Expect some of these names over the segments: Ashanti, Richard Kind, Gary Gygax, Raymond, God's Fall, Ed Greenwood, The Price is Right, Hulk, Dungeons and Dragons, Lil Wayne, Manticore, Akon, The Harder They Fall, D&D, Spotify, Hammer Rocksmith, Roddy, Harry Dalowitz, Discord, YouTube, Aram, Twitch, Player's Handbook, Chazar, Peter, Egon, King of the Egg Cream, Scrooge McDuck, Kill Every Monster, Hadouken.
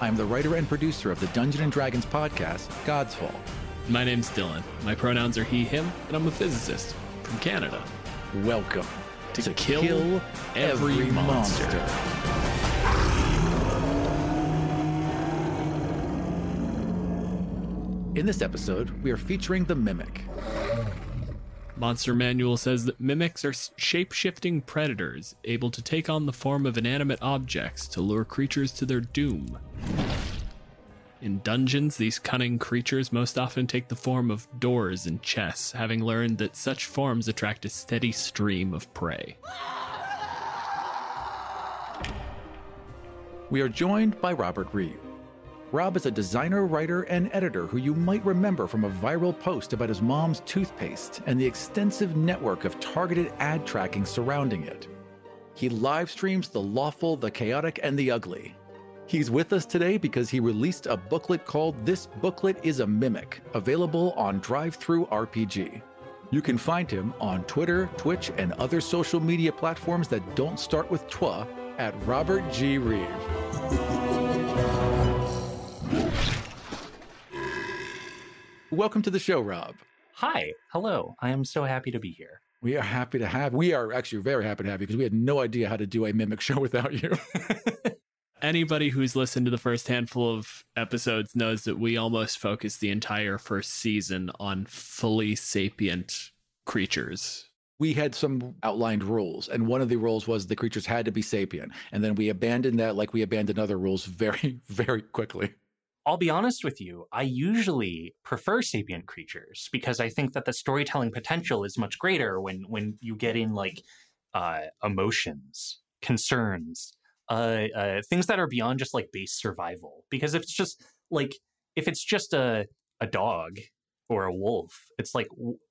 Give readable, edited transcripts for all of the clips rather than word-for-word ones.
I am the writer and producer of the Dungeons and Dragons podcast, God's Fall. My name's Dylan. My pronouns are he, him, and I'm a physicist from Canada. Welcome to Kill Every Monster. In this episode, we are featuring the Mimic. Monster Manual says that mimics are shape-shifting predators, able to take on the form of inanimate objects to lure creatures to their doom. In dungeons, these cunning creatures most often take the form of doors and chests, having learned that such forms attract a steady stream of prey. We are joined by Robert Reeve. Rob is a designer, writer, and editor who you might remember from a viral post about his mom's toothpaste and the extensive network of targeted ad tracking surrounding it. He live streams The Lawful, the Chaotic, and the Ugly. He's with us today because he released a booklet called This Booklet Is A Mimic, available on DriveThruRPG. You can find him on Twitter, Twitch, and other social media platforms that don't start with twa at Robert G. Reeve. Welcome to the show, Rob. Hi. Hello. I am so happy to be here. We are actually very happy to have you because we had no idea how to do a mimic show without you. Anybody who's listened to the first handful of episodes knows that we almost focused the entire first season on fully sapient creatures. We had some outlined rules, and one of the rules was the creatures had to be sapient. And then we abandoned that like we abandoned other rules very, very quickly. I'll be honest with you, I usually prefer sapient creatures because I think that the storytelling potential is much greater when you get in like emotions, concerns, things that are beyond just like base survival. Because if it's just like, if it's just a dog or a wolf, it's like,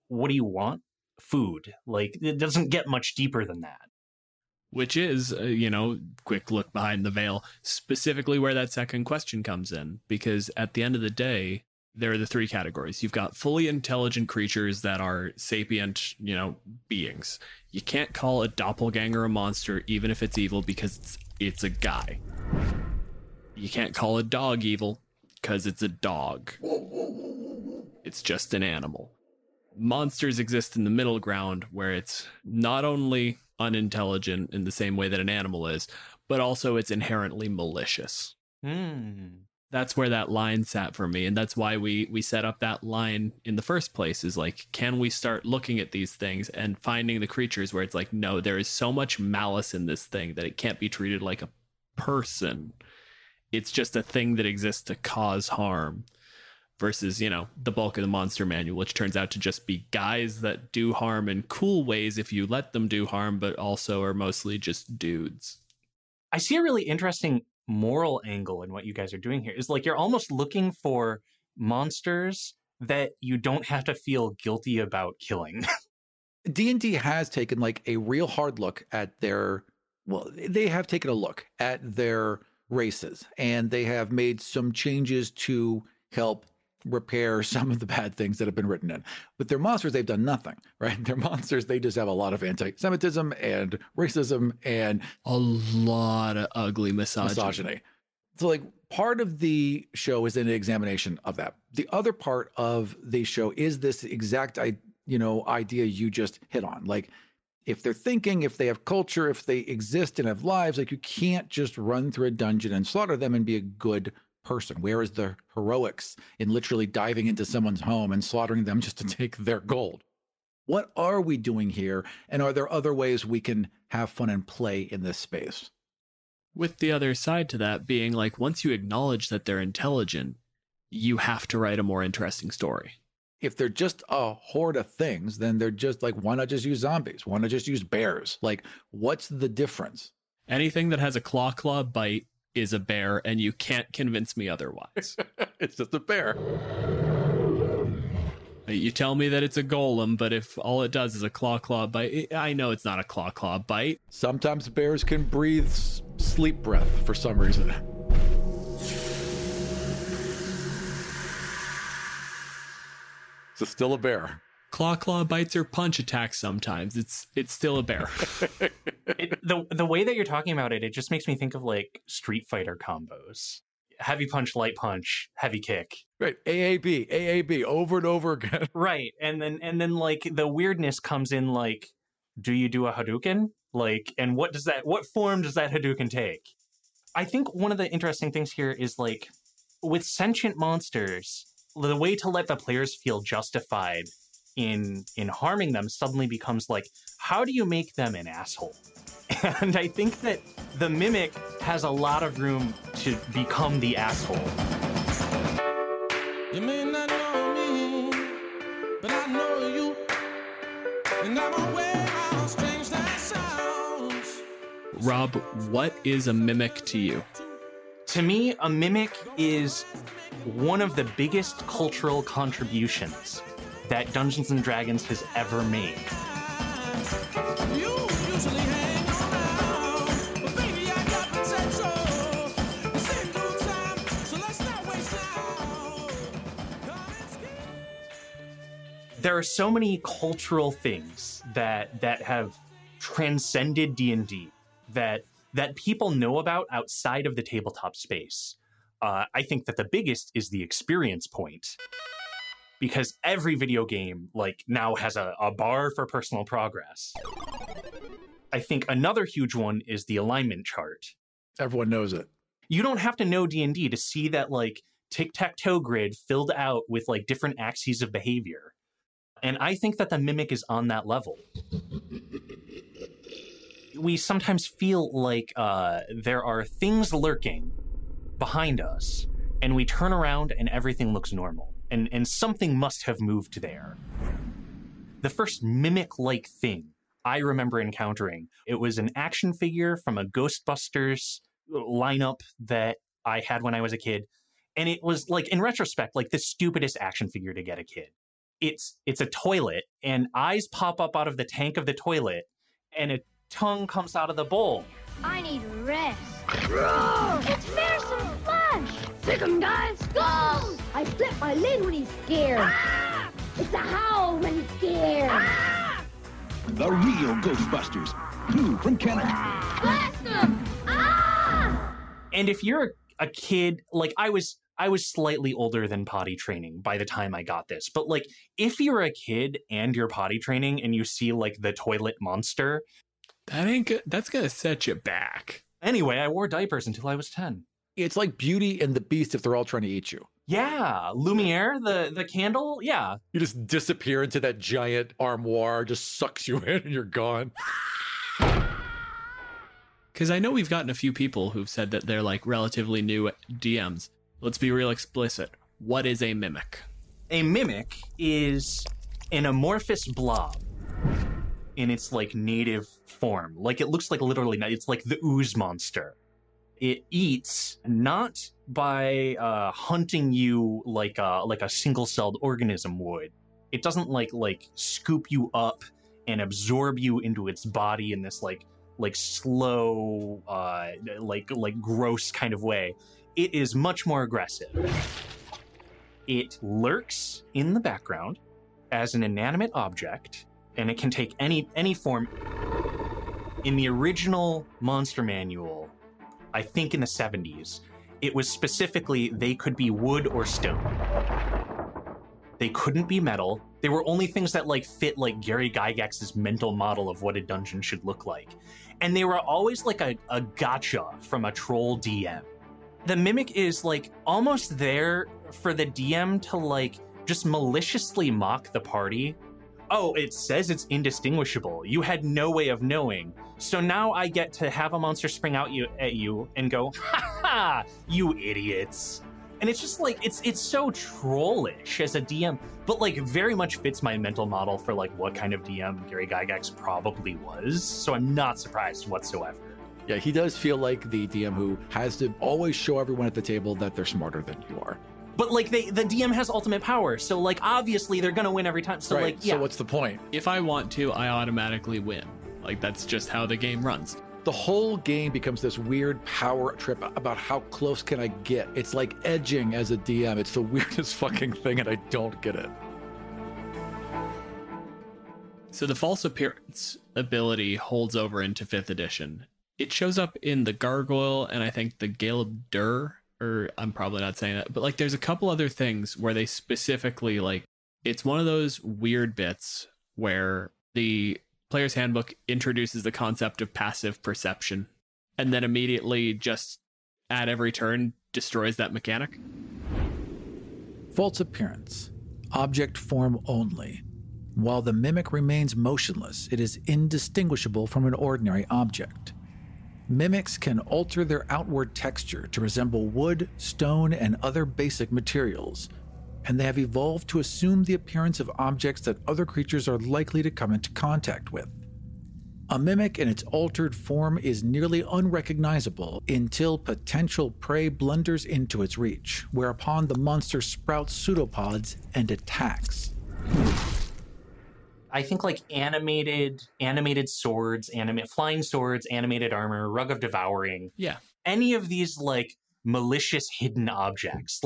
what do you want? Food. Like, it doesn't get much deeper than that. Which is, quick look behind the veil, specifically where that second question comes in. Because at the end of the day, there are the 3 categories. You've got fully intelligent creatures that are sapient, beings. You can't call a doppelganger a monster, even if it's evil, because it's a guy. You can't call a dog evil, because it's a dog. It's just an animal. Monsters exist in the middle ground, where it's not only unintelligent in the same way that an animal is, but also it's inherently malicious. That's where that line sat for me, and that's why we set up that line in the first place, is like, can we start looking at these things and finding the creatures where it's like, no, there is so much malice in this thing that it can't be treated like a person. It's just a thing that exists to cause harm. versus, you know, the bulk of the Monster Manual, which turns out to just be guys that do harm in cool ways if you let them do harm, but also are mostly just dudes. I see a really interesting moral angle in what you guys are doing here. It's like you're almost looking for monsters that you don't have to feel guilty about killing. D&D has taken like a real hard look at their, well, they have taken a look at their races, and they have made some changes to help repair some of the bad things that have been written in. But their monsters, they've done nothing, right? Their monsters, they just have a lot of anti-Semitism and racism and a lot of ugly misogyny. So like part of the show is an examination of that. The other part of the show is this exact, you know, idea you just hit on. Like if they're thinking, if they have culture, if they exist and have lives, like you can't just run through a dungeon and slaughter them and be a good person. Where is the heroics in literally diving into someone's home and slaughtering them just to take their gold? What are we doing here? And are there other ways we can have fun and play in this space? With the other side to that being like, once you acknowledge that they're intelligent, you have to write a more interesting story. If they're just a horde of things, then they're just like, why not just use zombies? Why not just use bears? Like, what's the difference? Anything that has a claw bite is a bear, and you can't convince me otherwise. It's just a bear. You tell me that it's a golem, but if all it does is a claw bite, I know it's not a claw bite. Sometimes bears can breathe sleep breath for some reason. So still a bear. Claw bites or punch attacks sometimes. It's still a bear. The way that you're talking about it, it just makes me think of like Street Fighter combos. Heavy punch, light punch, heavy kick. Right. AAB, over and over again. Right. And then like the weirdness comes in like, do you do a Hadouken? Like, and what form does that Hadouken take? I think one of the interesting things here is like with sentient monsters, the way to let the players feel justified in harming them suddenly becomes like, how do you make them an asshole? And I think that the Mimic has a lot of room to become the asshole. You may not know me, but I know you. And I'm aware how strange that sounds. Rob, what is a Mimic to you? To me, a Mimic is one of the biggest cultural contributions that Dungeons and Dragons has ever made. There are so many cultural things that have transcended D&D that people know about outside of the tabletop space. I think that the biggest is the experience point, because every video game like now has a bar for personal progress. I think another huge one is the alignment chart. Everyone knows it. You don't have to know D&D to see that like tic-tac-toe grid filled out with like different axes of behavior. And I think that the Mimic is on that level. We sometimes feel like there are things lurking behind us, and we turn around and everything looks normal, and something must have moved there. The first Mimic-like thing I remember encountering, it was an action figure from a Ghostbusters lineup that I had when I was a kid, and it was like, in retrospect, like the stupidest action figure to get a kid. It's a toilet, and eyes pop up out of the tank of the toilet, and a tongue comes out of the bowl. I need rest. Roar! It's fearsome fun! Sick 'em, guys! Goals! I flip my lid when he's scared. Ah! It's a howl when he's scared. Ah! The real Ghostbusters. Blue from Canada. Blast 'em! Ah! And if you're a kid, like I was slightly older than potty training by the time I got this. But like if you're a kid and you're potty training and you see like the toilet monster, that ain't good. That's gonna set you back. Anyway, I wore diapers until I was 10. It's like Beauty and the Beast if they're all trying to eat you. Yeah, Lumiere, the candle, yeah. You just disappear into that giant armoire, just sucks you in and you're gone. Because I know we've gotten a few people who've said that they're like relatively new DMs. Let's be real explicit. What is a mimic? A mimic is an amorphous blob in its, like, native form. Like, it looks like literally, it's like the ooze monster. It eats not by hunting you like a single-celled organism would. It doesn't, like scoop you up and absorb you into its body in this, like slow, like gross kind of way. It is much more aggressive. It lurks in the background as an inanimate object, and it can take any form. In the original Monster Manual, I think in the 70s, it was specifically they could be wood or stone. They couldn't be metal. They were only things that fit Gary Gygax's mental model of what a dungeon should look like. And they were always like a gotcha from a troll DM. The mimic is almost there for the DM to just maliciously mock the party. Oh, it says it's indistinguishable. You had no way of knowing. So now I get to have a monster spring out at you and go, ha ha, you idiots. And it's just it's so trollish as a DM, but very much fits my mental model for what kind of DM Gary Gygax probably was. So I'm not surprised whatsoever. Yeah, he does feel like the DM who has to always show everyone at the table that they're smarter than you are. But the DM has ultimate power, so obviously they're gonna win every time. So right. Yeah. So what's the point? If I want to, I automatically win. That's just how the game runs. The whole game becomes this weird power trip about how close can I get. It's like edging as a DM. It's the weirdest fucking thing, and I don't get it. So the false appearance ability holds over into 5th edition. It shows up in the Gargoyle and I think the Gale of Dur, or I'm probably not saying that, but there's a couple other things where they specifically it's one of those weird bits where the Player's Handbook introduces the concept of passive perception and then immediately just at every turn destroys that mechanic. False appearance. Object form only. While the mimic remains motionless, it is indistinguishable from an ordinary object. Mimics can alter their outward texture to resemble wood, stone, and other basic materials, and they have evolved to assume the appearance of objects that other creatures are likely to come into contact with. A mimic in its altered form is nearly unrecognizable until potential prey blunders into its reach, whereupon the monster sprouts pseudopods and attacks. I think animated swords, flying swords, animated armor, rug of devouring. Yeah. Any of these malicious hidden objects,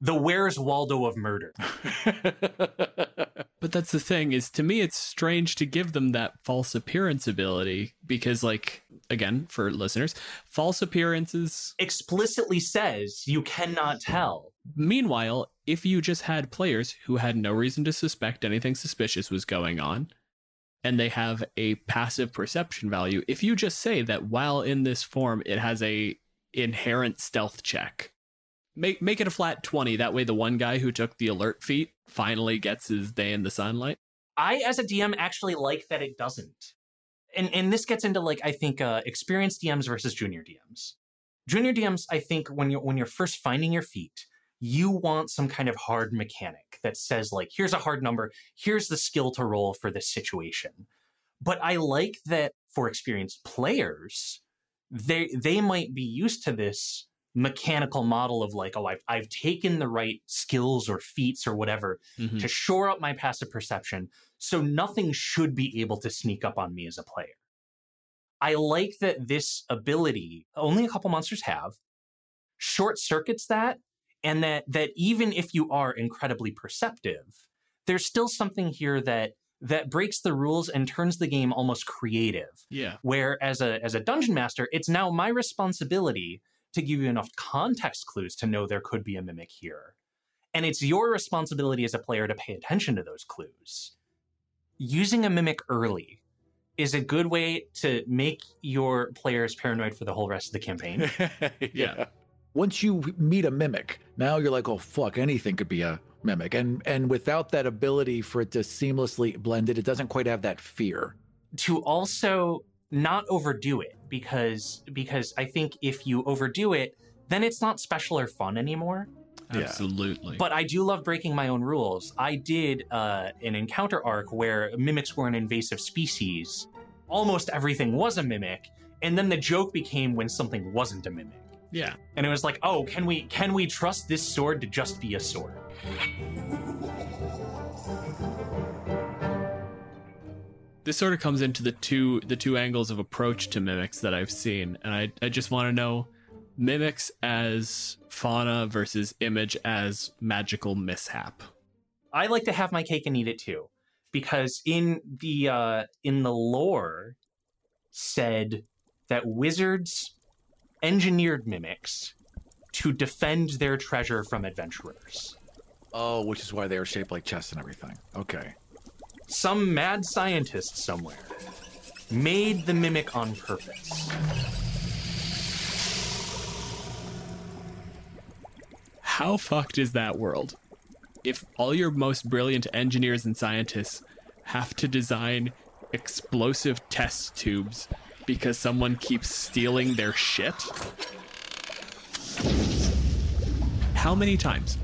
the Where's Waldo of murder. But that's the thing is, to me, it's strange to give them that false appearance ability because again, for listeners, false appearances explicitly says you cannot tell. Meanwhile, if you just had players who had no reason to suspect anything suspicious was going on, and they have a passive perception value, if you just say that while in this form, it has a inherent stealth check, make it a flat 20. That way, the one guy who took the alert feat finally gets his day in the sunlight. I, as a DM, actually like that it doesn't. And this gets into, I think, experienced DMs versus junior DMs. Junior DMs, I think, when you're first finding your feet, you want some kind of hard mechanic that says, here's a hard number, here's the skill to roll for this situation. But I like that for experienced players, they might be used to this mechanical model of I've taken the right skills or feats or whatever to shore up my passive perception, so nothing should be able to sneak up on me as a player. I like that this ability, only a couple monsters have, short circuits that, and that even if you are incredibly perceptive, there's still something here that breaks the rules and turns the game almost creative. Yeah. Where as a dungeon master, it's now my responsibility to give you enough context clues to know there could be a mimic here. And it's your responsibility as a player to pay attention to those clues. Using a mimic early is a good way to make your players paranoid for the whole rest of the campaign. Yeah. Once you meet a mimic, now you're oh, fuck, anything could be a mimic. And without that ability for it to seamlessly blend it doesn't quite have that fear. To also not overdo it, because I think if you overdo it, then it's not special or fun anymore. Absolutely. But I do love breaking my own rules. I did an encounter arc where mimics were an invasive species. Almost everything was a mimic. And then the joke became when something wasn't a mimic. Yeah. And it was like, oh, can we trust this sword to just be a sword? This sort of comes into the two angles of approach to mimics that I've seen. And I just want to know mimics as fauna versus image as magical mishap. I like to have my cake and eat it too, because in the lore said that wizards engineered mimics to defend their treasure from adventurers. Oh, which is why they are shaped like chests and everything. Okay. Some mad scientist somewhere made the mimic on purpose. How fucked is that world? If all your most brilliant engineers and scientists have to design explosive test tubes because someone keeps stealing their shit? How many times?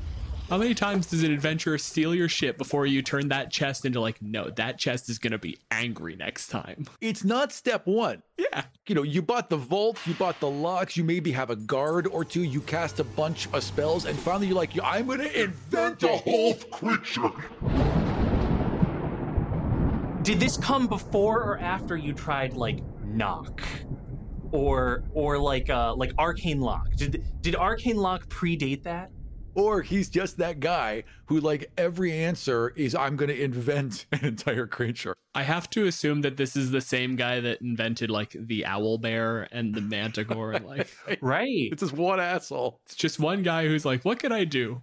How many times does an adventurer steal your shit before you turn that chest into like, no, that chest is going to be angry next time? It's not step one. Yeah. You know, you bought the vault, you bought the locks, you maybe have a guard or two, you cast a bunch of spells, and finally you're like, I'm going to invent a whole creature. Did this come before or after you tried like knock or like arcane lock? Did arcane lock predate that? Or he's just that guy who, like, every answer is, I'm going to invent an entire creature. I have to assume that this is the same guy that invented, like, the owl bear and the manticore. And like, right. It's just one asshole. It's just one guy who's like, what could I do?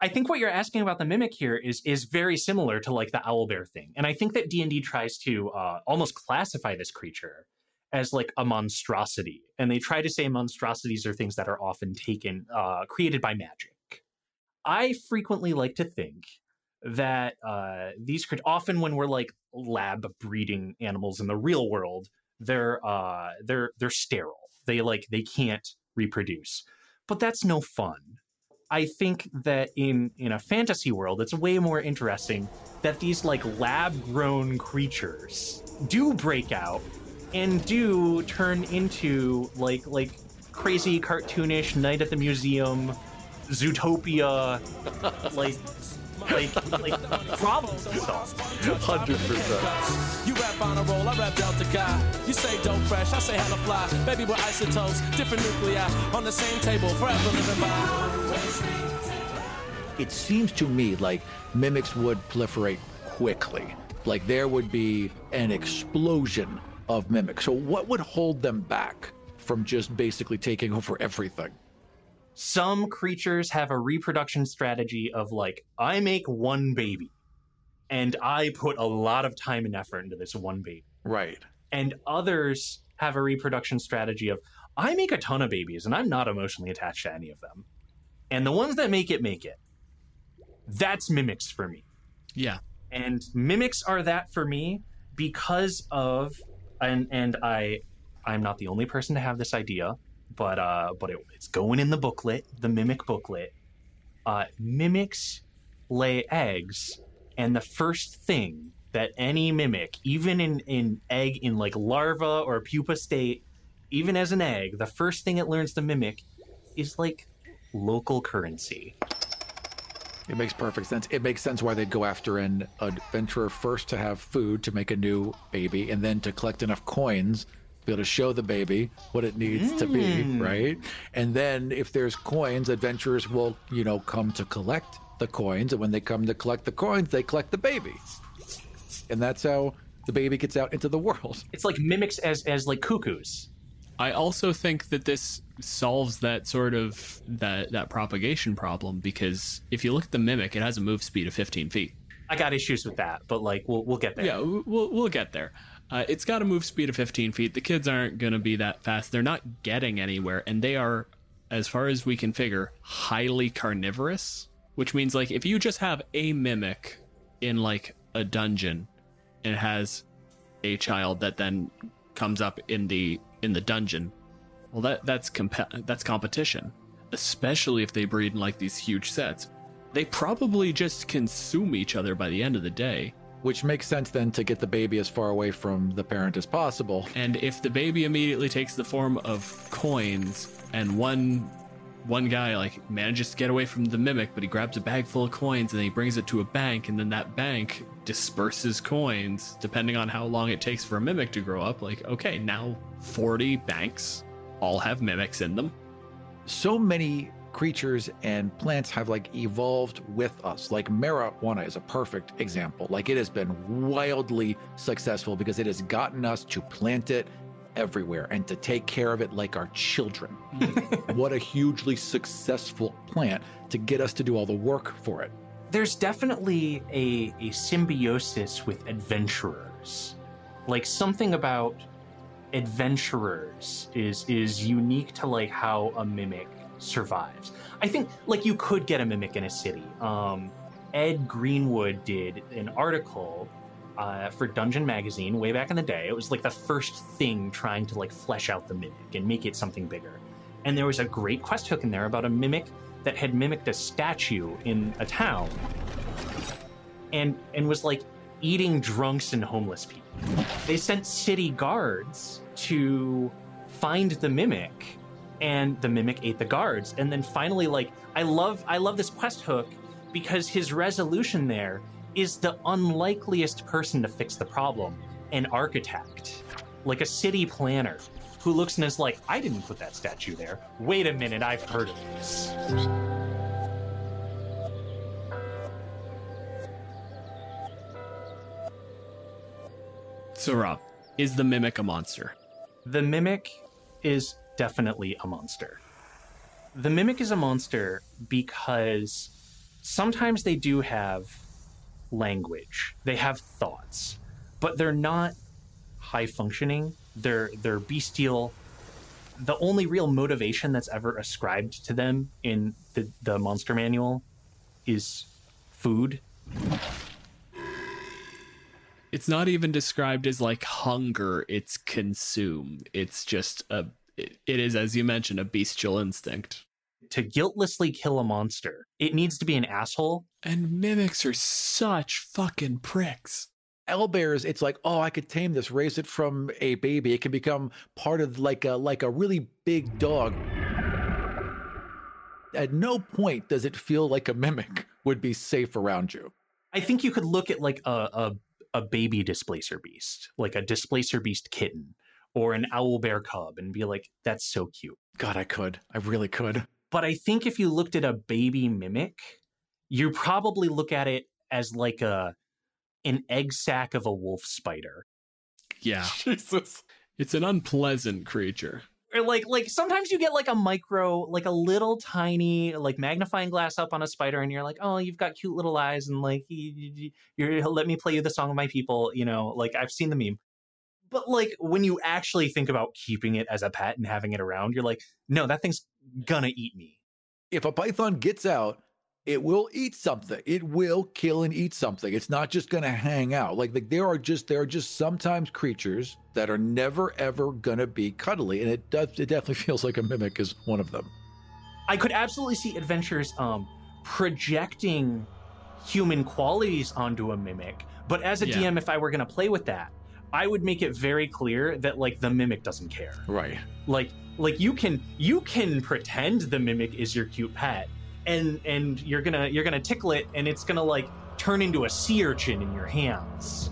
I think what you're asking about the mimic here is very similar to, like, the owl bear thing. And I think that D&D tries to almost classify this creature as like a monstrosity. And they try to say monstrosities are things that are often taken, created by magic. I frequently like to think that these creatures, often when we're like lab breeding animals in the real world, they're sterile. They can't reproduce, but that's no fun. I think that in a fantasy world, it's way more interesting that these like lab grown creatures do break out and do turn into like crazy cartoonish Night at the Museum, Zootopia, like problem solved. 100%. You rap on a roll, I rap Delta Chi. You say dope fresh, I say hella fly. Baby, we're isotopes, different nuclei on the same table, forever living by. It seems to me like mimics would proliferate quickly. Like there would be an explosion of mimics. So what would hold them back from just basically taking over everything? Some creatures have a reproduction strategy of like, I make one baby and I put a lot of time and effort into this one baby. Right. And others have a reproduction strategy of, I make a ton of babies and I'm not emotionally attached to any of them. And the ones that make it, that's mimics for me. Yeah. And mimics are that for me because of, and I'm not the only person to have this idea, but it's going in the booklet, the mimic booklet. Mimics lay eggs, and the first thing that any mimic, even in egg in like larva or pupa state, even as an egg, the first thing it learns to mimic is like local currency. It makes perfect sense. It makes sense why they'd go after an adventurer first to have food to make a new baby, and then to collect enough coins be able to show the baby what it needs to be, right? And then if there's coins, adventurers will, you know, come to collect the coins. And when they come to collect the coins, they collect the baby. And that's how the baby gets out into the world. It's like mimics as like cuckoos. I also think that this solves that sort of that propagation problem, because if you look at the mimic, it has a move speed of 15 feet. I got issues with that, but like we'll get there. Yeah, we'll get there. It's got a move speed of 15 feet. The kids aren't going to be that fast. They're not getting anywhere. And they are, as far as we can figure, highly carnivorous, which means like if you just have a mimic in like a dungeon and it has a child that then comes up in the dungeon, well, that's competition. especially if they breed in like these huge sets, they probably just consume each other by the end of the day. Which makes sense then to get the baby as far away from the parent as possible. And if the baby immediately takes the form of coins, and one guy like manages to get away from the mimic, but he grabs a bag full of coins and then he brings it to a bank, and then that bank disperses coins depending on how long it takes for a mimic to grow up. Like, okay, now 40 banks all have mimics in them. So many creatures and plants have like evolved with us. Like marijuana is a perfect example. Like it has been wildly successful because it has gotten us to plant it everywhere and to take care of it like our children. What a hugely successful plant to get us to do all the work for it. There's definitely a symbiosis with adventurers. Like something about adventurers is unique to like how a mimic survives. I think like you could get a mimic in a city. Ed Greenwood did an article for Dungeon Magazine way back in the day. It was like the first thing trying to like flesh out the mimic and make it something bigger. And there was a great quest hook in there about a mimic that had mimicked a statue in a town and was like eating drunks and homeless people. They sent city guards to find the mimic, and the mimic ate the guards. And then finally, like, I love this quest hook because his resolution there is the unlikeliest person to fix the problem, an architect, like a city planner who looks and is like, I didn't put that statue there. Wait a minute, I've heard of this. So Rob, is the mimic a monster? The mimic is definitely a monster. The mimic is a monster because sometimes they do have language. They have thoughts, but they're not high functioning. They're bestial. The only real motivation that's ever ascribed to them in the Monster Manual is food. It's not even described as like hunger. It's consume. It's just it is, as you mentioned, a bestial instinct. To guiltlessly kill a monster, it needs to be an asshole. And mimics are such fucking pricks. Owlbears, it's like, oh, I could tame this, raise it from a baby. It can become part of like a really big dog. At no point does it feel like a mimic would be safe around you. I think you could look at like a baby displacer beast, like a displacer beast kitten or an owlbear cub and be like, that's so cute. God, I could. I really could. But I think if you looked at a baby mimic, you probably look at it as like an egg sack of a wolf spider. Yeah. Jesus. It's an unpleasant creature. Or like sometimes you get like a micro, like a little tiny, like magnifying glass up on a spider and you're like, oh, you've got cute little eyes and like, you're let me play you the song of my people. You know, like I've seen the meme. But like when you actually think about keeping it as a pet and having it around, you're like, no, that thing's gonna eat me. If a python gets out, it will eat something. It will kill and eat something. It's not just going to hang out. Like there are just sometimes creatures that are never, ever going to be cuddly. And it definitely feels like a mimic is one of them. I could absolutely see adventurers projecting human qualities onto a mimic. But as a DM, if I were going to play with that, I would make it very clear that like the mimic doesn't care. Right. Like you can pretend the mimic is your cute pet. And you're gonna tickle it, and it's gonna like turn into a sea urchin in your hands.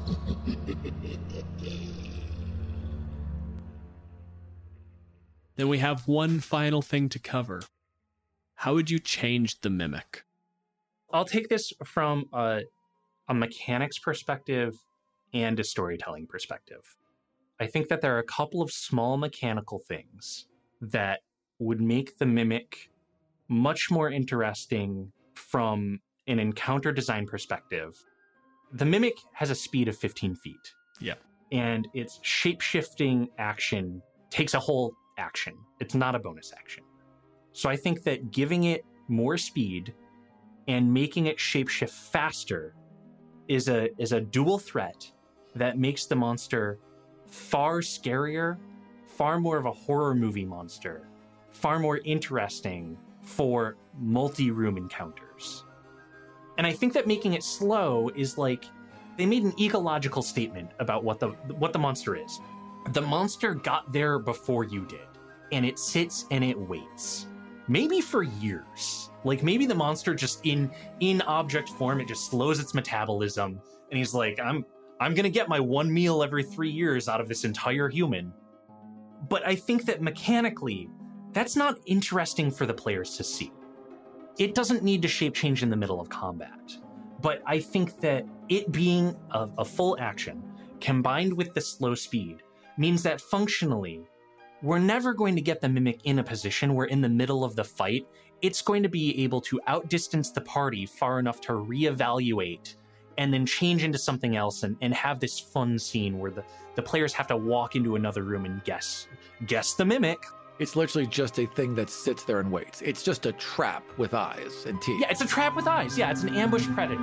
Then we have one final thing to cover. How would you change the mimic? I'll take this from a mechanics perspective and a storytelling perspective. I think that there are a couple of small mechanical things that would make the mimic much more interesting from an encounter design perspective. The mimic has a speed of 15 feet. Yeah. And its shape-shifting action takes a whole action. It's not a bonus action. So I think that giving it more speed and making it shapeshift faster is a dual threat that makes the monster far scarier, far more of a horror movie monster, far more interesting for multi-room encounters. And I think that making it slow is like, they made an ecological statement about what the monster is. The monster got there before you did, and it sits and it waits. Maybe for years. Like, maybe the monster just in object form, it just slows its metabolism, and he's like, I'm gonna get my one meal every 3 years out of this entire human. But I think that mechanically, that's not interesting for the players to see. It doesn't need to shape change in the middle of combat. But I think that it being a full action, combined with the slow speed, means that functionally, we're never going to get the Mimic in a position where in the middle of the fight, it's going to be able to outdistance the party far enough to reevaluate and then change into something else and have this fun scene where the players have to walk into another room and guess the Mimic. It's literally just a thing that sits there and waits. It's just a trap with eyes and teeth. Yeah, it's a trap with eyes. Yeah, it's an ambush predator.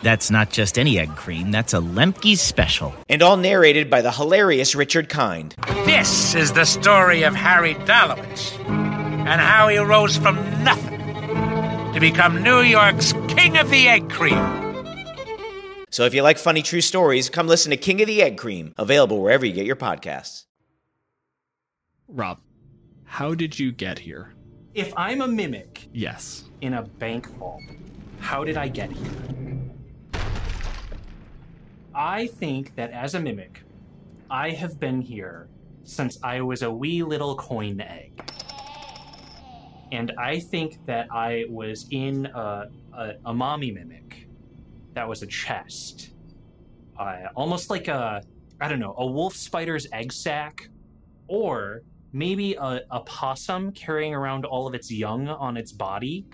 That's not just any egg cream, that's a Lemke's special. And all narrated by the hilarious Richard Kind. This is the story of Harry Dalowitz and how he rose from nothing to become New York's King of the Egg Cream. So if you like funny true stories, come listen to King of the Egg Cream, available wherever you get your podcasts. Rob, how did you get here? If I'm a mimic, yes, in a bank vault, how did I get here? I think that as a mimic, I have been here since I was a wee little coin egg. And I think that I was in a mommy mimic that was a chest. Almost like a wolf spider's egg sack, or maybe a possum carrying around all of its young on its body.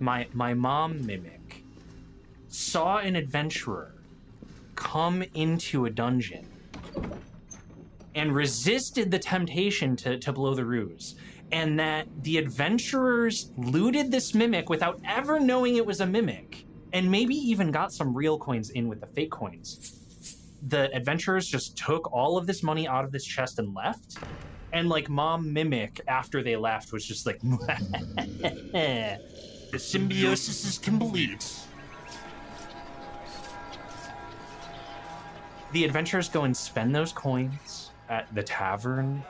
My mom mimic saw an adventurer come into a dungeon and resisted the temptation to blow the ruse, and that the adventurers looted this mimic without ever knowing it was a mimic, and maybe even got some real coins in with the fake coins. The adventurers just took all of this money out of this chest and left, and like mom mimic after they left was just like, the symbiosis is complete. The adventurers go and spend those coins at the tavern,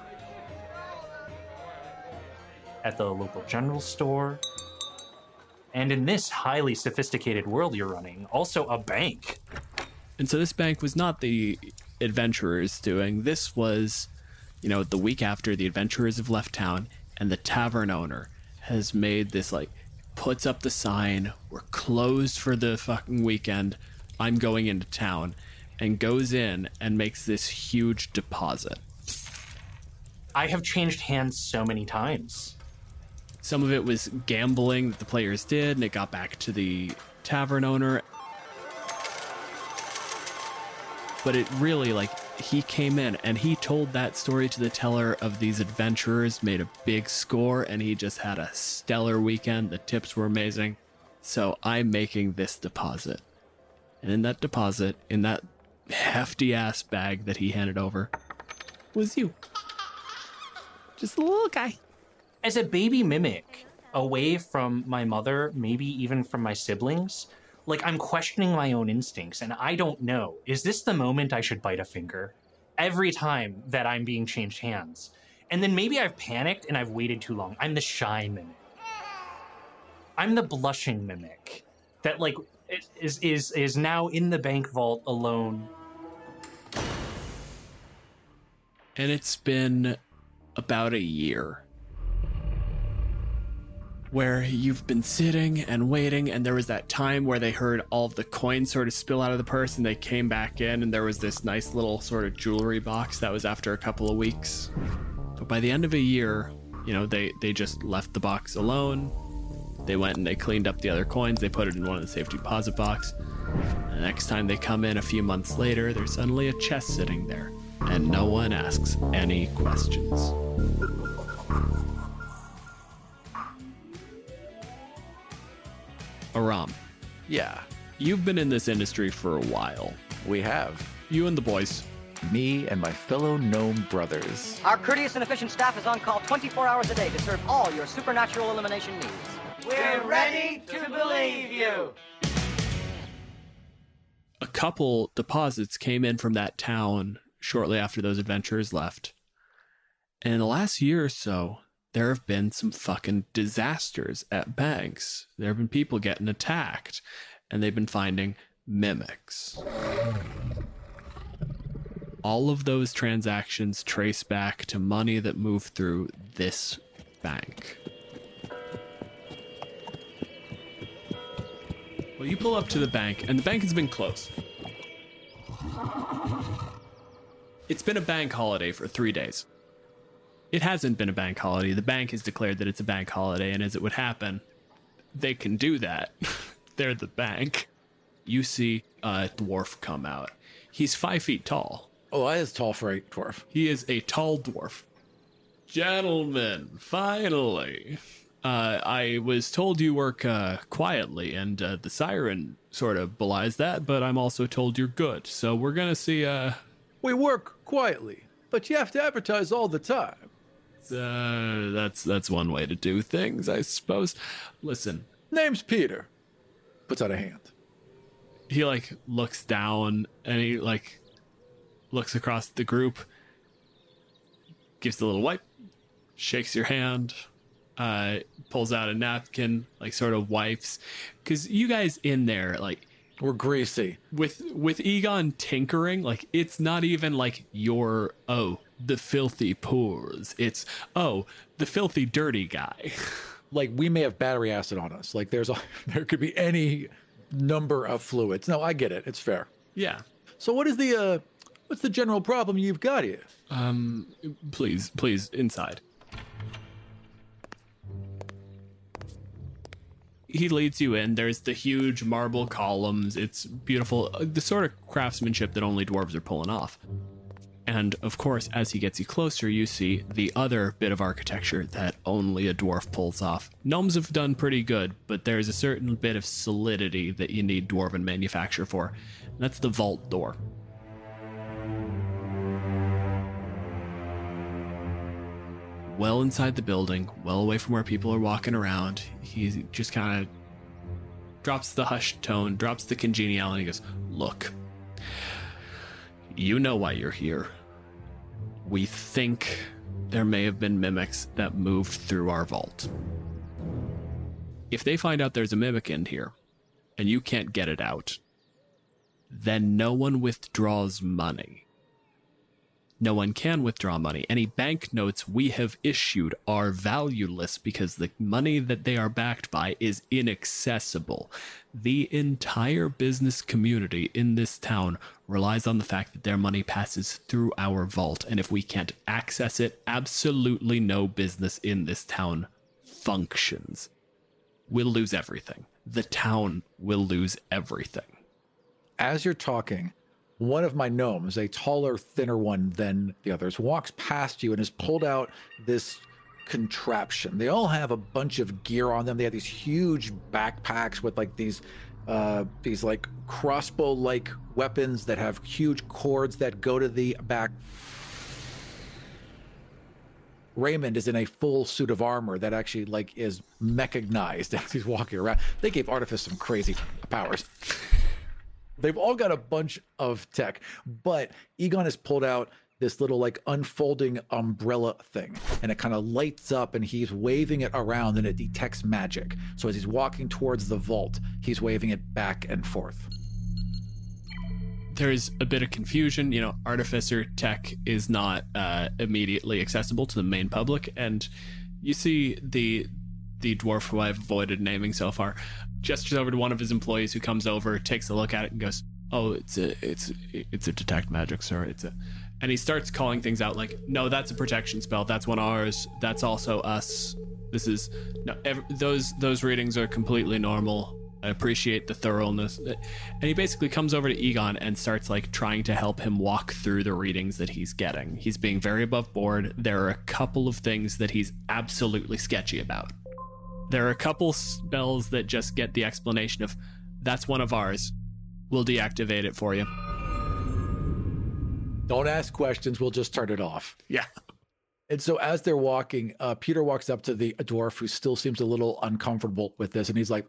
at the local general store, and in this highly sophisticated world you're running, also a bank. And so this bank was not the adventurers doing. This was, the week after the adventurers have left town, and the tavern owner has made this, puts up the sign, we're closed for the fucking weekend, I'm going into town, and goes in and makes this huge deposit. I have changed hands so many times. Some of it was gambling that the players did, and it got back to the tavern owner. But it really, he came in, and he told that story to the teller of these adventurers, made a big score, and he just had a stellar weekend. The tips were amazing. So I'm making this deposit. And in that deposit, in that hefty-ass bag that he handed over, was you. Just a little guy. As a baby mimic, away from my mother, maybe even from my siblings, I'm questioning my own instincts, and I don't know. Is this the moment I should bite a finger? Every time that I'm being changed hands. And then maybe I've panicked and I've waited too long. I'm the shy mimic. I'm the blushing mimic that, is now in the bank vault alone. And it's been about a year. where you've been sitting and waiting, and there was that time where they heard all of the coins sort of spill out of the purse, and they came back in, and there was this nice little sort of jewelry box that was after a couple of weeks. But by the end of a year, you know, they just left the box alone. They went and they cleaned up the other coins, they put it in one of the safe deposit box. The next time they come in a few months later, there's suddenly a chest sitting there, and no one asks any questions. Aram. Yeah. You've been in this industry for a while. We have. You and the boys. Me and my fellow gnome brothers. Our courteous and efficient staff is on call 24 hours a day to serve all your supernatural elimination needs. We're ready to believe you. A couple deposits came in from that town shortly after those adventurers left. And in the last year or so, there have been some fucking disasters at banks. There have been people getting attacked, and they've been finding mimics. All of those transactions trace back to money that moved through this bank. Well, you pull up to the bank, and the bank has been closed. It's been a bank holiday for 3 days. It hasn't been a bank holiday. The bank has declared that it's a bank holiday, and as it would happen, they can do that. They're the bank. You see a dwarf come out. He's 5 feet tall. Oh, that is tall for a dwarf. He is a tall dwarf. Gentlemen, finally. I was told you work quietly, and the siren sort of belies that, but I'm also told you're good. So we're going to see... We work quietly, but you have to advertise all the time. That's one way to do things, I suppose. Listen. Name's Peter. Puts out a hand. He looks down, and he looks across the group, gives a little wipe, shakes your hand, pulls out a napkin, sort of wipes, because you guys in there we're greasy. With Egon tinkering, it's not even your, oh, the filthy pores. It's, oh, the filthy dirty guy. We may have battery acid on us. There could be any number of fluids. No, I get it. It's fair. Yeah. So what is the, what's the general problem you've got here? Please, inside. He leads you in. There's the huge marble columns. It's beautiful. The sort of craftsmanship that only dwarves are pulling off. And of course, as he gets you closer, you see the other bit of architecture that only a dwarf pulls off. Gnomes have done pretty good, but there's a certain bit of solidity that you need dwarven manufacture for. And that's the vault door. Well inside the building, well away from where people are walking around, he just kind of drops the hushed tone, drops the congeniality, and he goes, look, you know why you're here. We think there may have been mimics that moved through our vault. If they find out there's a mimic in here, and you can't get it out, then no one withdraws money. No one can withdraw money. Any banknotes we have issued are valueless because the money that they are backed by is inaccessible. The entire business community in this town relies on the fact that their money passes through our vault, and if we can't access it, absolutely no business in this town functions. We'll lose everything. The town will lose everything. As you're talking... one of my gnomes, a taller, thinner one than the others, walks past you and has pulled out this contraption. They all have a bunch of gear on them. They have these huge backpacks with these crossbow-like weapons that have huge cords that go to the back. Raymond is in a full suit of armor that actually is mechanized as he's walking around. They gave Artifice some crazy powers. They've all got a bunch of tech, but Egon has pulled out this little unfolding umbrella thing, and it kind of lights up, and he's waving it around, and it detects magic. So as he's walking towards the vault, he's waving it back and forth. There is a bit of confusion. You know, Artificer tech is not immediately accessible to the main public, and you see the the dwarf who I've avoided naming so far, gestures over to one of his employees who comes over, takes a look at it and goes, oh, it's a detect magic, sir. And he starts calling things out like, no, that's a protection spell. That's one of ours. That's also us. This is no, those readings are completely normal. I appreciate the thoroughness. And he basically comes over to Egon and starts like trying to help him walk through the readings that he's getting. He's being very above board. There are a couple of things that he's absolutely sketchy about. There are a couple spells that just get the explanation of, that's one of ours. We'll deactivate it for you. Don't ask questions. We'll just turn it off. Yeah. And so as they're walking, Peter walks up to the dwarf who still seems a little uncomfortable with this. And he's like,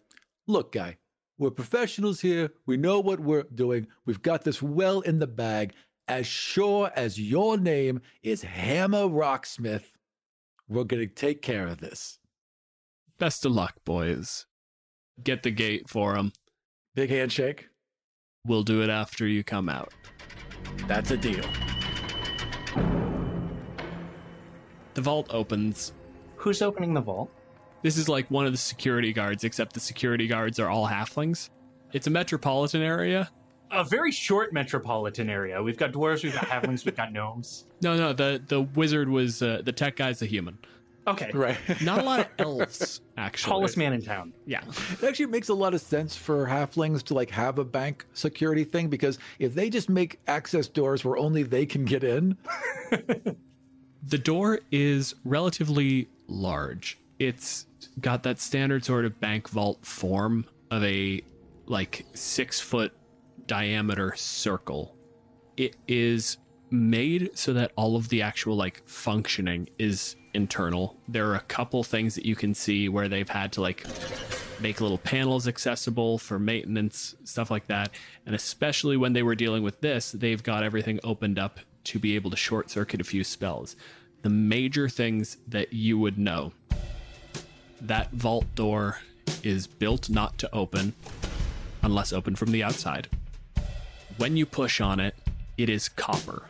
look, guy, we're professionals here. We know what we're doing. We've got this well in the bag. As sure as your name is Hammer Rocksmith, we're going to take care of this. Best of luck, boys. Get the gate for him. Big handshake. We'll do it after you come out. That's a deal. The vault opens. Who's opening the vault? This is like one of the security guards, except the security guards are all halflings. It's a metropolitan area. A very short metropolitan area. We've got dwarves, we've got halflings, we've got gnomes. No, the wizard was, the tech guy's a human. Okay. Right. Not a lot of elves, actually. Tallest man in town. Yeah. It actually makes a lot of sense for halflings to like have a bank security thing, because if they just make access doors where only they can get in. The door is relatively large. It's got that standard sort of bank vault form of a like 6-foot diameter circle. It is made so that all of the actual like functioning is internal. There are a couple things that you can see where they've had to like make little panels accessible for maintenance, stuff like that. And especially when they were dealing with this, they've got everything opened up to be able to short circuit a few spells. The major things that you would know. That vault door is built not to open unless opened from the outside. When you push on it, it is copper.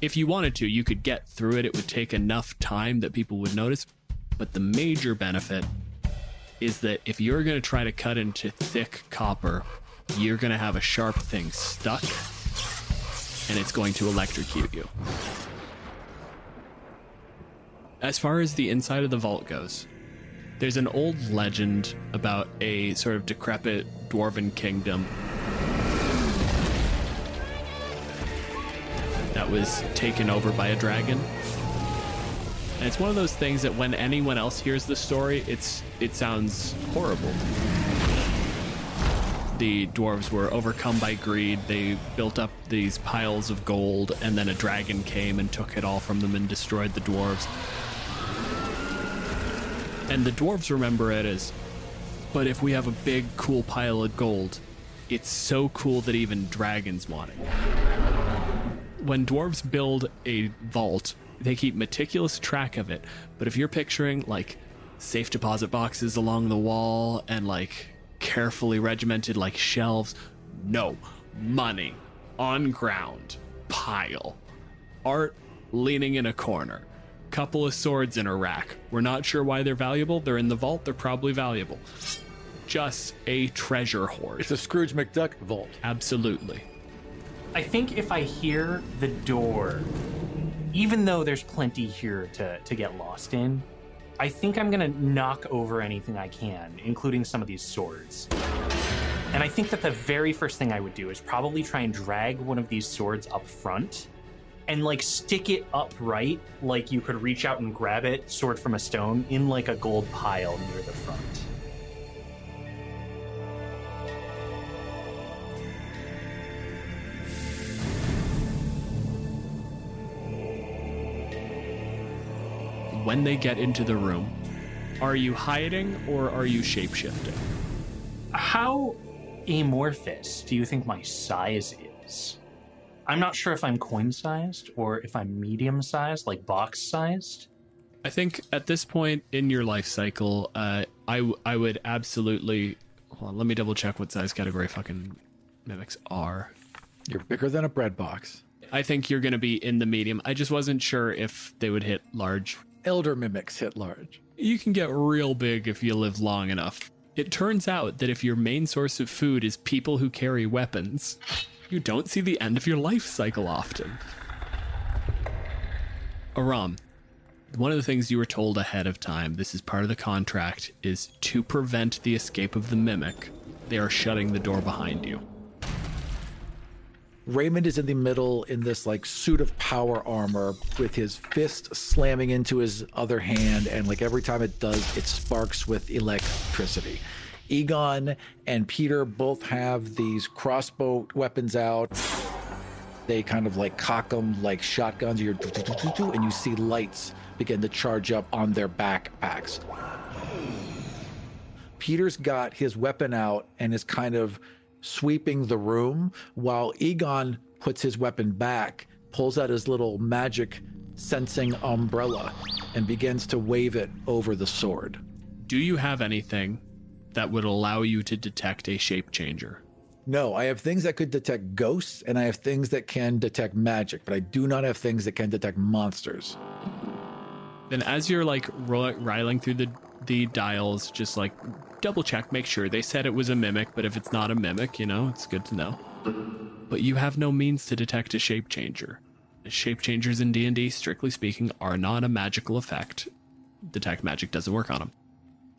If you wanted to, you could get through it. It would take enough time that people would notice. But the major benefit is that if you're going to try to cut into thick copper, you're going to have a sharp thing stuck, and it's going to electrocute you. As far as the inside of the vault goes, there's an old legend about a sort of decrepit dwarven kingdom that was taken over by a dragon. And it's one of those things that when anyone else hears the story, it sounds horrible. The dwarves were overcome by greed. They built up these piles of gold, and then a dragon came and took it all from them and destroyed the dwarves. And the dwarves remember it as, but if we have a big, cool pile of gold, it's so cool that even dragons want it. When dwarves build a vault, they keep meticulous track of it. But if you're picturing like safe deposit boxes along the wall and like carefully regimented like shelves, no, money on ground, pile, art leaning in a corner, couple of swords in a rack. We're not sure why they're valuable. They're in the vault. They're probably valuable. Just a treasure hoard. It's a Scrooge McDuck vault. Absolutely. I think if I hear the door, even though there's plenty here to get lost in, I think I'm going to knock over anything I can, including some of these swords. And I think that the very first thing I would do is probably try and drag one of these swords up front and like stick it upright, like you could reach out and grab it, sword from a stone, in like a gold pile near the front. When they get into the room, are you hiding or are you shapeshifting? How amorphous do you think my size is? I'm not sure if I'm coin-sized or if I'm medium-sized, like box-sized. I think at this point in your life cycle, I would absolutely... Hold on, let me double-check what size category fucking mimics are. You're bigger than a bread box. I think you're going to be in the medium. I just wasn't sure if they would hit large... Elder mimics hit large. you can get real big if you live long enough. It turns out that if your main source of food is people who carry weapons, you don't see the end of your life cycle often. Aram, one of the things you were told ahead of time, this is part of the contract, is to prevent the escape of the mimic. They are shutting the door behind you. Raymond is in the middle in this like suit of power armor with his fist slamming into his other hand, and like every time it does, it sparks with electricity. Egon and Peter both have these crossbow weapons out. They kind of like cock them like shotguns, and you see lights begin to charge up on their backpacks. Peter's got his weapon out and is kind of sweeping the room while Egon puts his weapon back, pulls out his little magic sensing umbrella, and begins to wave it over the sword. Do you have anything that would allow you to detect a shape changer? No, I have things that could detect ghosts, and I have things that can detect magic, but I do not have things that can detect monsters. Then as you're like riling through the dials, just like double check, make sure. They said it was a mimic, but if it's not a mimic, you know, it's good to know. But you have no means to detect a shape changer. Shape changers in D&D, strictly speaking, are not a magical effect. Detect magic doesn't work on them.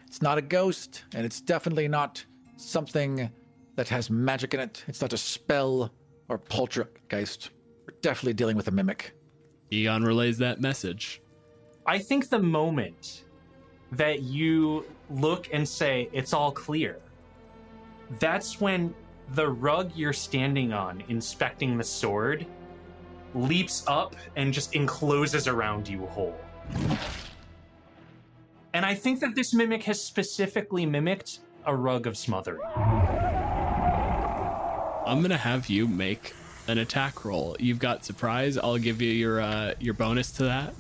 It's not a ghost, and it's definitely not something that has magic in it. It's not a spell or poltergeist. We're definitely dealing with a mimic. Egon relays that message. I think the moment that you look and say, it's all clear, that's when the rug you're standing on, inspecting the sword, leaps up and just encloses around you whole. And I think that this mimic has specifically mimicked a rug of smothering. I'm going to have you make an attack roll. You've got surprise. I'll give you your bonus to that.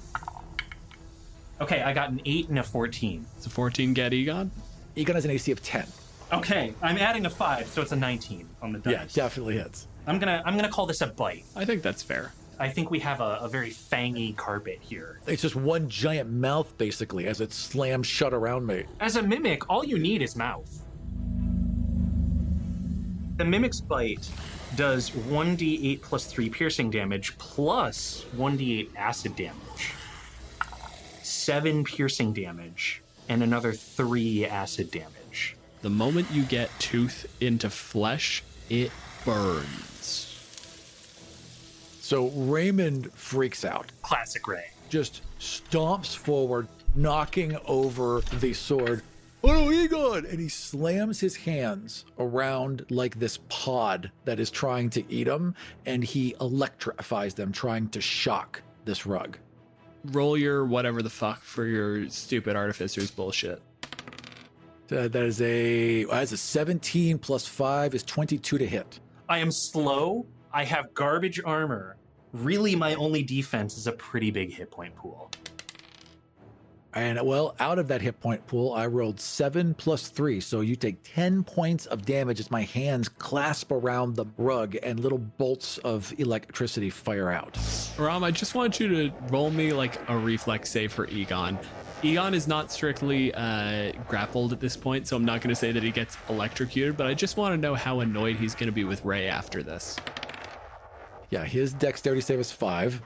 Okay, I got an 8 and a 14. It's a 14 get Egon? Egon has an AC of 10. Okay, I'm adding a 5, so it's a 19 on the dice. Yeah, definitely hits. I'm gonna call this a bite. I think that's fair. I think we have a very fangy carpet here. It's just one giant mouth, basically, as it slams shut around me. As a mimic, all you need is mouth. The mimic's bite does 1d8 plus 3 piercing damage plus 1d8 acid damage. 7 piercing damage and another 3 acid damage. The moment you get tooth into flesh, it burns. So Raymond freaks out. Classic Ray. Just stomps forward, knocking over the sword. Oh no, Egon! And he slams his hands around like this pod that is trying to eat him, and he electrifies them, trying to shock this rug. Roll your whatever the fuck for your stupid artificer's bullshit. That is a 17 plus 5 is 22 to hit. I am slow. I have garbage armor. Really, my only defense is a pretty big hit point pool. And well, out of that hit point pool, I rolled 7 plus 3. So you take 10 points of damage as my hands clasp around the rug and little bolts of electricity fire out. Ram, I just want you to roll me like a reflex save for Egon. Egon is not strictly grappled at this point, so I'm not going to say that he gets electrocuted, but I just want to know how annoyed he's going to be with Ray after this. Yeah, his dexterity save is 5.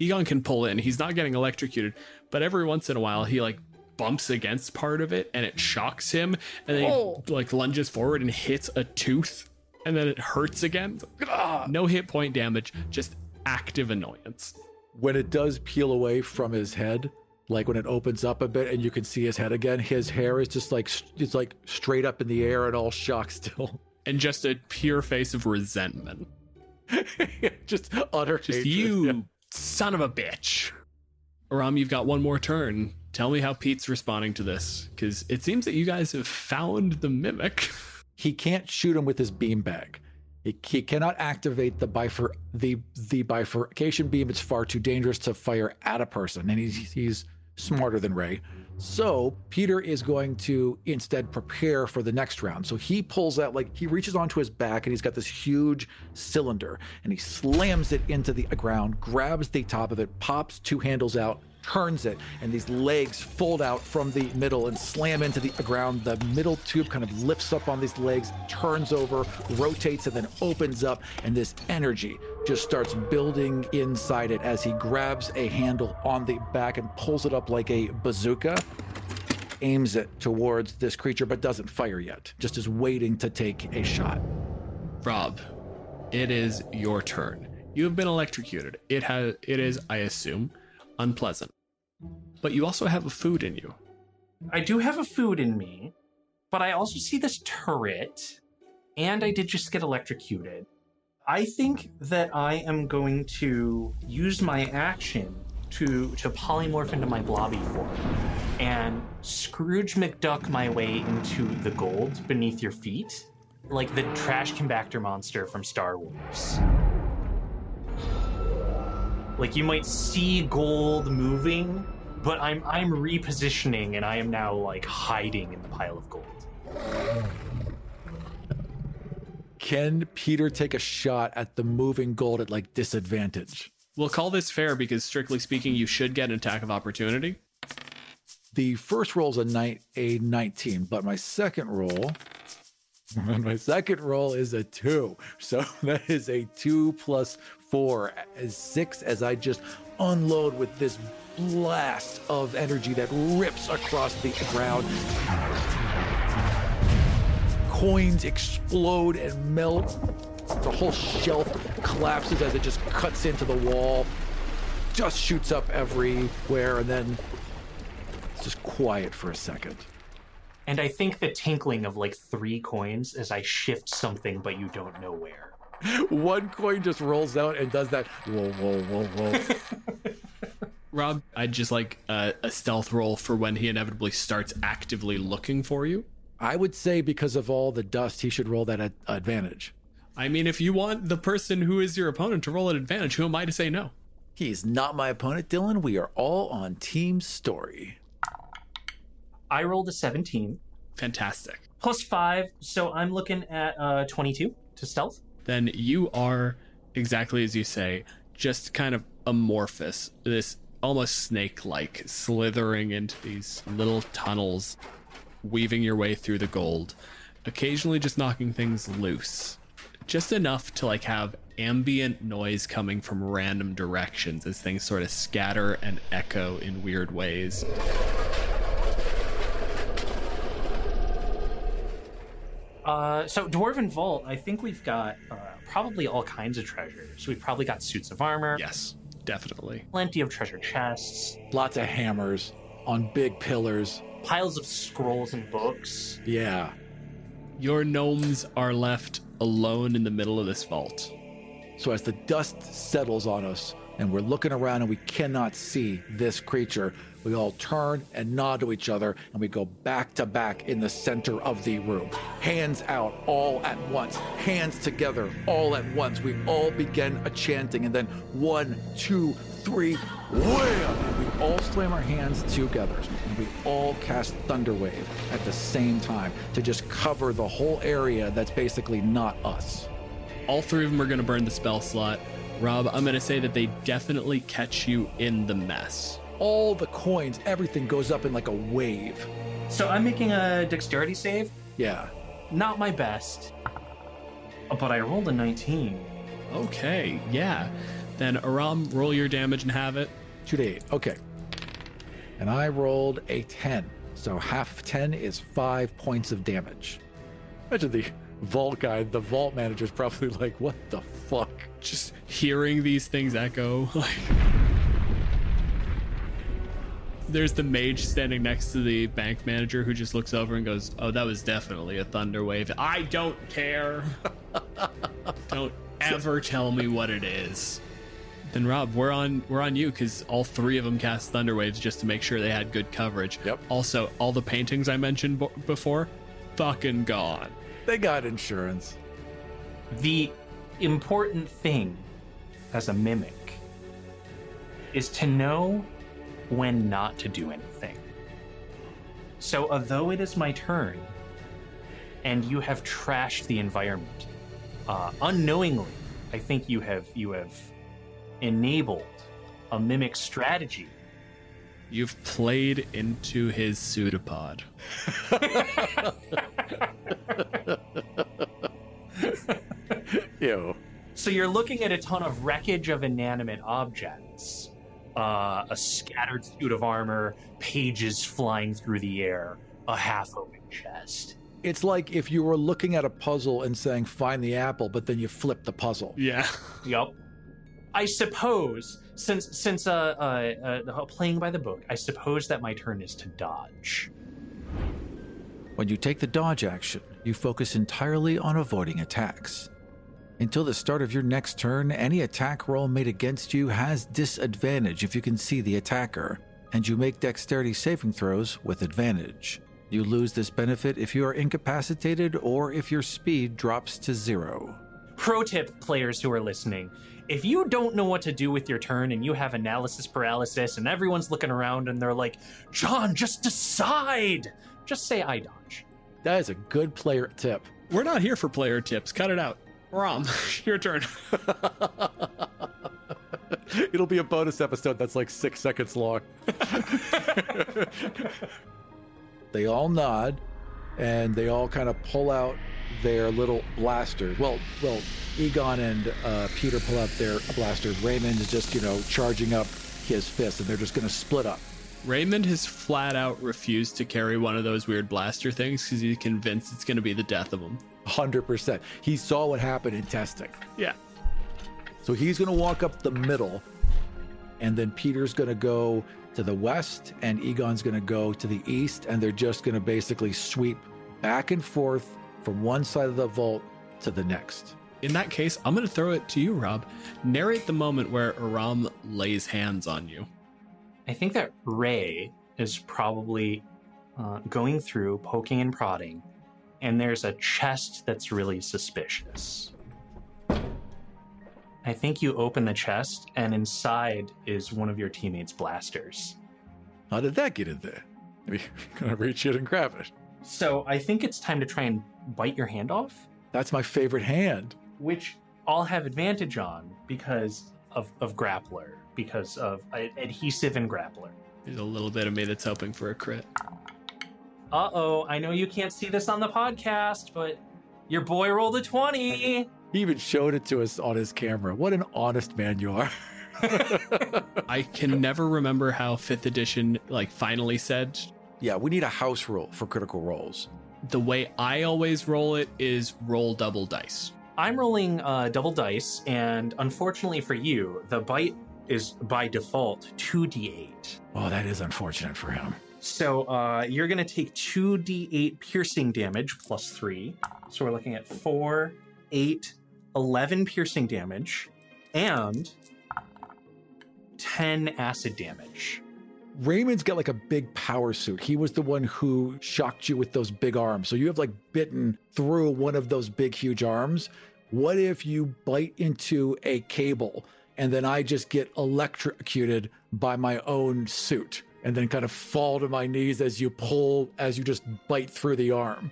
Egon can pull in. He's not getting electrocuted, but every once in a while he like bumps against part of it and it shocks him, and then he like lunges forward and hits a tooth, and then it hurts again. No hit point damage, just active annoyance. When it does peel away from his head, like when it opens up a bit and you can see his head again, his hair is just like, it's like straight up in the air and all shocked still. And just a pure face of resentment. Just utter hatred. You... Yeah. Son of a bitch. Aram, you've got one more turn. Tell me how Pete's responding to this, because it seems that you guys have found the mimic. He can't shoot him with his beanbag. He cannot activate the bifurcation beam. It's far too dangerous to fire at a person, and he's smarter than Ray. So Peter is going to instead prepare for the next round. So he pulls out, like he reaches onto his back and he's got this huge cylinder and he slams it into the ground, grabs the top of it, pops 2 handles out, turns it, and these legs fold out from the middle and slam into the ground. The middle tube kind of lifts up on these legs, turns over, rotates, and then opens up, and this energy just starts building inside it as he grabs a handle on the back and pulls it up like a bazooka, aims it towards this creature, but doesn't fire yet, just is waiting to take a shot. Rob, it is your turn. You have been electrocuted. It is, I assume, unpleasant. But you also have a food in you. I do have a food in me, but I also see this turret, and I did just get electrocuted. I think that I am going to use my action to polymorph into my blobby form and Scrooge McDuck my way into the gold beneath your feet, like the trash compactor monster from Star Wars. Like, you might see gold moving, but I'm repositioning, and I am now, like, hiding in the pile of gold. Can Peter take a shot at the moving gold at, like, disadvantage? We'll call this fair because, strictly speaking, you should get an attack of opportunity. The first roll's a 19, but my second roll... My second roll is a 2, so that is a 2 plus 4 is 6 as I just unload with this blast of energy that rips across the ground. Coins explode and melt. The whole shelf collapses as it just cuts into the wall, just shoots up everywhere, and then it's just quiet for a second. And I think the tinkling of like 3 coins as I shift something, but you don't know where. One coin just rolls out and does that. Whoa, whoa, whoa, whoa. Rob, I'd just like a stealth roll for when he inevitably starts actively looking for you. I would say because of all the dust, he should roll that at advantage. I mean, if you want the person who is your opponent to roll at advantage, who am I to say no? He is not my opponent, Dylan. We are all on Team Story. I rolled a 17. Fantastic. Plus 5, so I'm looking at 22 to stealth. Then you are, exactly as you say, just kind of amorphous, this almost snake-like, slithering into these little tunnels, weaving your way through the gold, occasionally just knocking things loose, just enough to like have ambient noise coming from random directions as things sort of scatter and echo in weird ways. So Dwarven Vault, I think we've got probably all kinds of treasures. We've probably got suits of armor. Yes, definitely. Plenty of treasure chests. Lots of hammers on big pillars. Piles of scrolls and books. Yeah. Your gnomes are left alone in the middle of this vault. So as the dust settles on us and we're looking around and we cannot see this creature, we all turn and nod to each other, and we go back to back in the center of the room. Hands out all at once. Hands together all at once. We all begin a chanting, and then 1, 2, 3, wham! And we all slam our hands together, and we all cast Thunderwave at the same time to just cover the whole area that's basically not us. All three of them are going to burn the spell slot. Rob, I'm going to say that they definitely catch you in the mess. All the coins, everything goes up in like a wave. So I'm making a dexterity save. Yeah. Not my best, but I rolled a 19. Okay, yeah. Then Aram, roll your damage and have it. 2d8, okay. And I rolled a 10. So half of 10 is 5 points of damage. Imagine the vault guy, the vault manager's probably like, what the fuck? Just hearing these things echo, like... There's the mage standing next to the bank manager who just looks over and goes, oh, that was definitely a thunder wave. I don't care. Don't ever tell me what it is. Then, Rob, we're on you because all three of them cast thunder waves just to make sure they had good coverage. Yep. Also, all the paintings I mentioned before, fucking gone. They got insurance. The important thing as a mimic is to know when not to do anything. So although it is my turn and you have trashed the environment, unknowingly, I think you have enabled a mimic strategy You've played into his pseudopod. Ew. So you're looking at a ton of wreckage of inanimate objects, a scattered suit of armor, pages flying through the air, a half-open chest. It's like if you were looking at a puzzle and saying, find the apple, but then you flip the puzzle. Yeah. Yep. I suppose, since playing by the book, I suppose that my turn is to dodge. When you take the dodge action, you focus entirely on avoiding attacks. Until the start of your next turn, any attack roll made against you has disadvantage if you can see the attacker, and you make dexterity saving throws with advantage. You lose this benefit if you are incapacitated or if your speed drops to 0. Pro tip, players who are listening. If you don't know what to do with your turn and you have analysis paralysis and everyone's looking around and they're like, John, just decide! Just say I dodge. That is a good player tip. We're not here for player tips. Cut it out. Rom, your turn. It'll be a bonus episode that's like 6 seconds long. They all nod, and they all kind of pull out their little blasters. Well, Egon and Peter pull out their blasters. Raymond is just, charging up his fist, and they're just going to split up. Raymond has flat out refused to carry one of those weird blaster things because he's convinced it's going to be the death of him. 100%. He saw what happened in testing. Yeah. So he's going to walk up the middle, and then Peter's going to go to the west, and Egon's going to go to the east, and they're just going to basically sweep back and forth from one side of the vault to the next. In that case, I'm going to throw it to you, Rob. Narrate the moment where Aram lays hands on you. I think that Ray is probably going through, poking and prodding, and there's a chest that's really suspicious. I think you open the chest, and inside is one of your teammates' blasters. How did that get in there? I'm going to reach it and grab it. So I think it's time to try and bite your hand off. That's my favorite hand. Which I'll have advantage on because of Grappler, because of Adhesive and Grappler. There's a little bit of me that's hoping for a crit. Uh-oh, I know you can't see this on the podcast, but your boy rolled a 20. He even showed it to us on his camera. What an honest man you are. I can never remember how 5th edition finally said. Yeah, we need a house rule for critical rolls. The way I always roll it is roll double dice. I'm rolling double dice, and unfortunately for you, the bite is by default 2d8. Oh, that is unfortunate for him. So you're going to take 2d8 piercing damage plus 3. So we're looking at 4, 8, 11 piercing damage, and 10 acid damage. Raymond's got a big power suit. He was the one who shocked you with those big arms. So you have bitten through one of those big, huge arms. What if you bite into a cable and then I just get electrocuted by my own suit and then kind of fall to my knees as you just bite through the arm?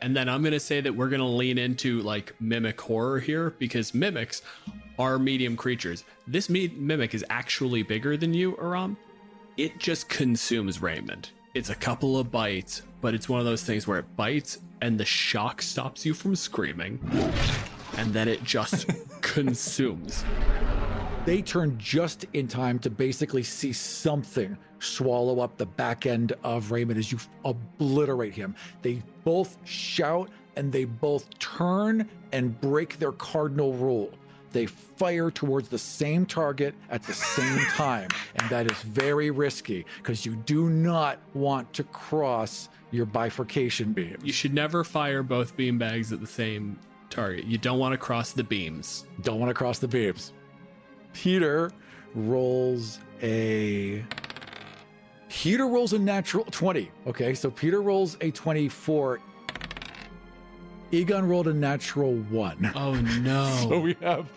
And then I'm going to say that we're going to lean into mimic horror here, because mimics are medium creatures. This mimic is actually bigger than you, Aram. It just consumes Raymond. It's a couple of bites, but it's one of those things where it bites and the shock stops you from screaming, and then it just consumes. They turn just in time to basically see something swallow up the back end of Raymond as you obliterate him. They both shout and they both turn and break their cardinal rule. They fire towards the same target at the same time, and that is very risky because you do not want to cross your bifurcation beam. You should never fire both beanbags at the same target. You don't want to cross the beams. Don't want to cross the beams. Peter rolls a natural 20. Okay, so Peter rolls a 24. Egon rolled a natural 1. Oh no! So we have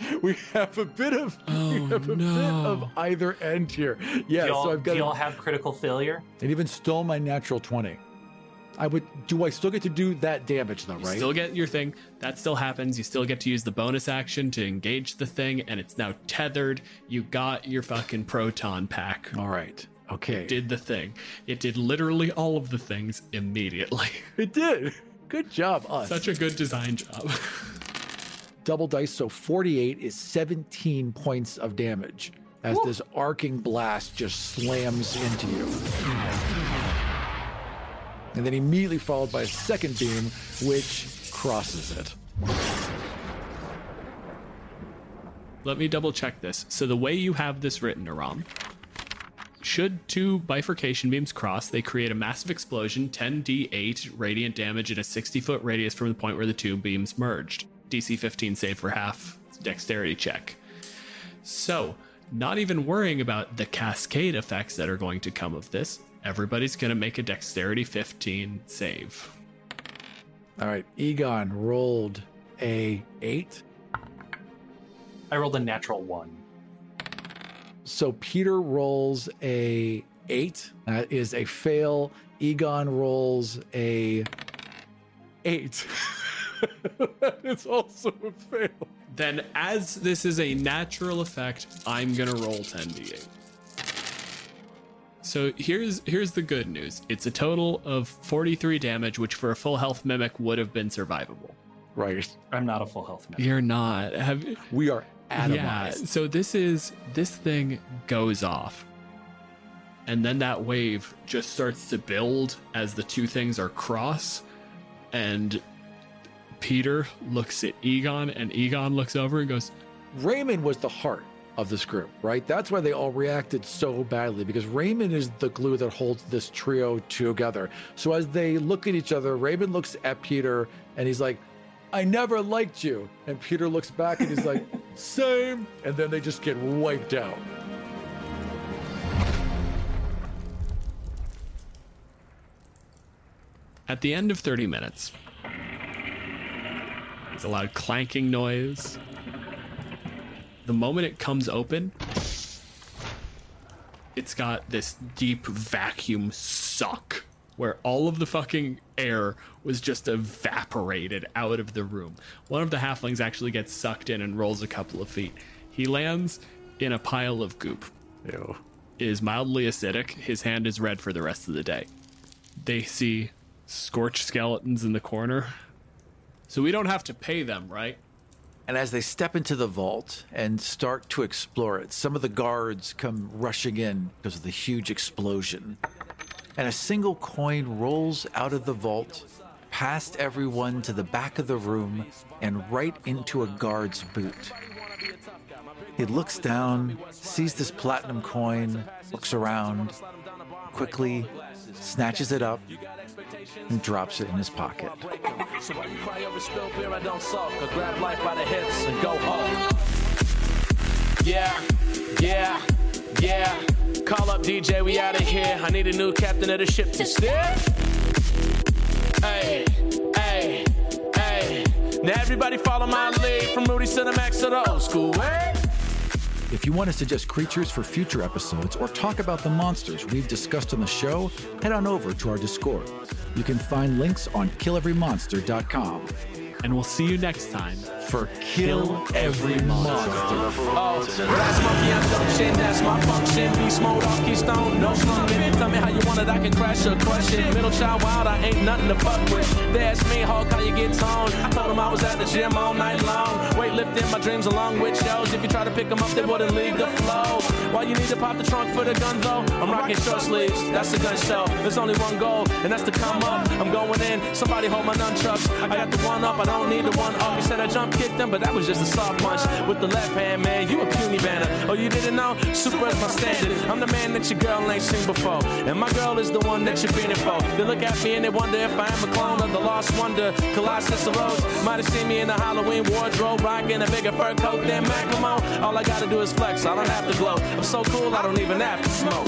a bit of bit of either end here. Yeah. So I've got. Do y'all have critical failure? It even stole my natural 20. I would. Do I still get to do that damage though, right? You still get your thing. That still happens. You still get to use the bonus action to engage the thing, and it's now tethered. You got your fucking proton pack. All right. Okay. It did the thing. It did literally all of the things immediately. It did. Good job, us. Such a good design job. Double dice, so 48 is 17 points of damage as Woo. This arcing blast just slams into you. And then immediately followed by a second beam, which crosses it. Let me double check this. So the way you have this written, Aram, should two bifurcation beams cross, they create a massive explosion, 10d8 radiant damage in a 60-foot radius from the point where the two beams merged. DC 15 save for half dexterity check. So, not even worrying about the cascade effects that are going to come of this, everybody's going to make a dexterity 15 save. All right, Egon rolled a 8. I rolled a natural 1. So Peter rolls a 8. That is a fail. Egon rolls a 8. It's also a fail. Then, as this is a natural effect, I'm gonna roll 10d8. So here's the good news. It's a total of 43 damage, which for a full health mimic would have been survivable. Right. I'm not a full health mimic. You're not. We are atomized. Yeah, so this thing goes off. And then that wave just starts to build as the two things are cross, and Peter looks at Egon, and Egon looks over and goes, Raymond was the heart of this group, right? That's why they all reacted so badly, because Raymond is the glue that holds this trio together. So as they look at each other, Raymond looks at Peter and he's like, I never liked you. And Peter looks back and he's like, same. And then they just get wiped out. At the end of 30 minutes, a loud clanking noise. The moment it comes open, it's got this deep vacuum suck where all of the fucking air was just evaporated out of the room. One of the halflings actually gets sucked in and rolls a couple of feet. He lands in a pile of goop. Ew. It is mildly acidic. His hand is red for the rest of the day. They see scorched skeletons in the corner. So we don't have to pay them, right? And as they step into the vault and start to explore it, some of the guards come rushing in because of the huge explosion. And a single coin rolls out of the vault, past everyone to the back of the room, and right into a guard's boot. He looks down, sees this platinum coin, looks around, quickly snatches it up, and drops it in his pocket. Yeah, yeah, yeah. Call up DJ, we out of here. I need a new captain of the ship to steer. Hey, hey, hey. Now everybody follow my lead from Rudy Cinemax to the old school way. If you want to suggest creatures for future episodes or talk about the monsters we've discussed on the show, head on over to our Discord. You can find links on KillEveryMonster.com. And we'll see you next time for Kill Every Monster. That's monkey abduction, that's my function. Be smoked off keystone, no slumping. Tell me how you want it, I can crash or crush it. Middle child wild, I ain't nothing to fuck with. They asked me, Hulk, how you get toned? I told them I was at the gym all night long. Weightlifting my dreams along with yours. If you try to pick them up, they wouldn't leave the flow. Why you need to pop the trunk for the gun, though? I'm rocking short sleeves, that's the gun show. There's only one goal, and that's to come up. I'm going in, somebody hold my nunchucks. I got the one up, I don't need the one up. You said I jump kicked them, but that was just a soft punch with the left hand, man. You a puny banner. Oh, you didn't know? Super is my standard. I'm the man that your girl ain't seen before, and my girl is the one that you're feeling for. They look at me and they wonder if I am a clone of the lost wonder Colossus of Rhodes. Might have seen me in a Halloween wardrobe, rocking a bigger fur coat than Macklemore. All I gotta do is flex. I don't have to glow. I'm so cool, I don't even have to smoke.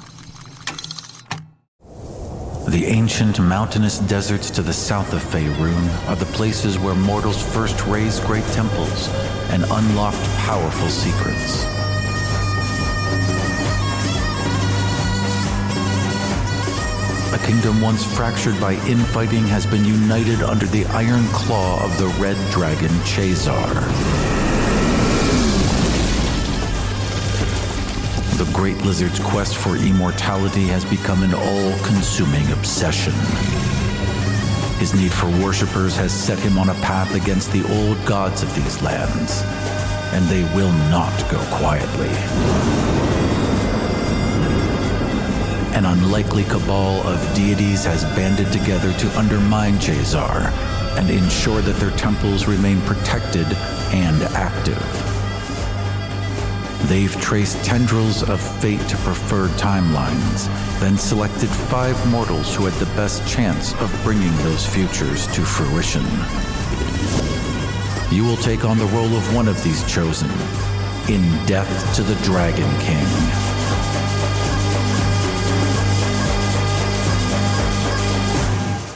The ancient mountainous deserts to the south of Faerun are the places where mortals first raised great temples and unlocked powerful secrets. A kingdom once fractured by infighting has been united under the iron claw of the red dragon Chazar. The Great Lizard's quest for immortality has become an all-consuming obsession. His need for worshippers has set him on a path against the old gods of these lands, and they will not go quietly. An unlikely cabal of deities has banded together to undermine Chazar and ensure that their temples remain protected and active. They've traced tendrils of fate to preferred timelines, then selected 5 mortals who had the best chance of bringing those futures to fruition. You will take on the role of one of these chosen in Death to the Dragon King.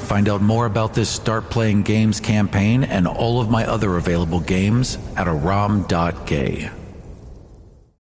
Find out more about this Start Playing Games campaign and all of my other available games at aram.gay.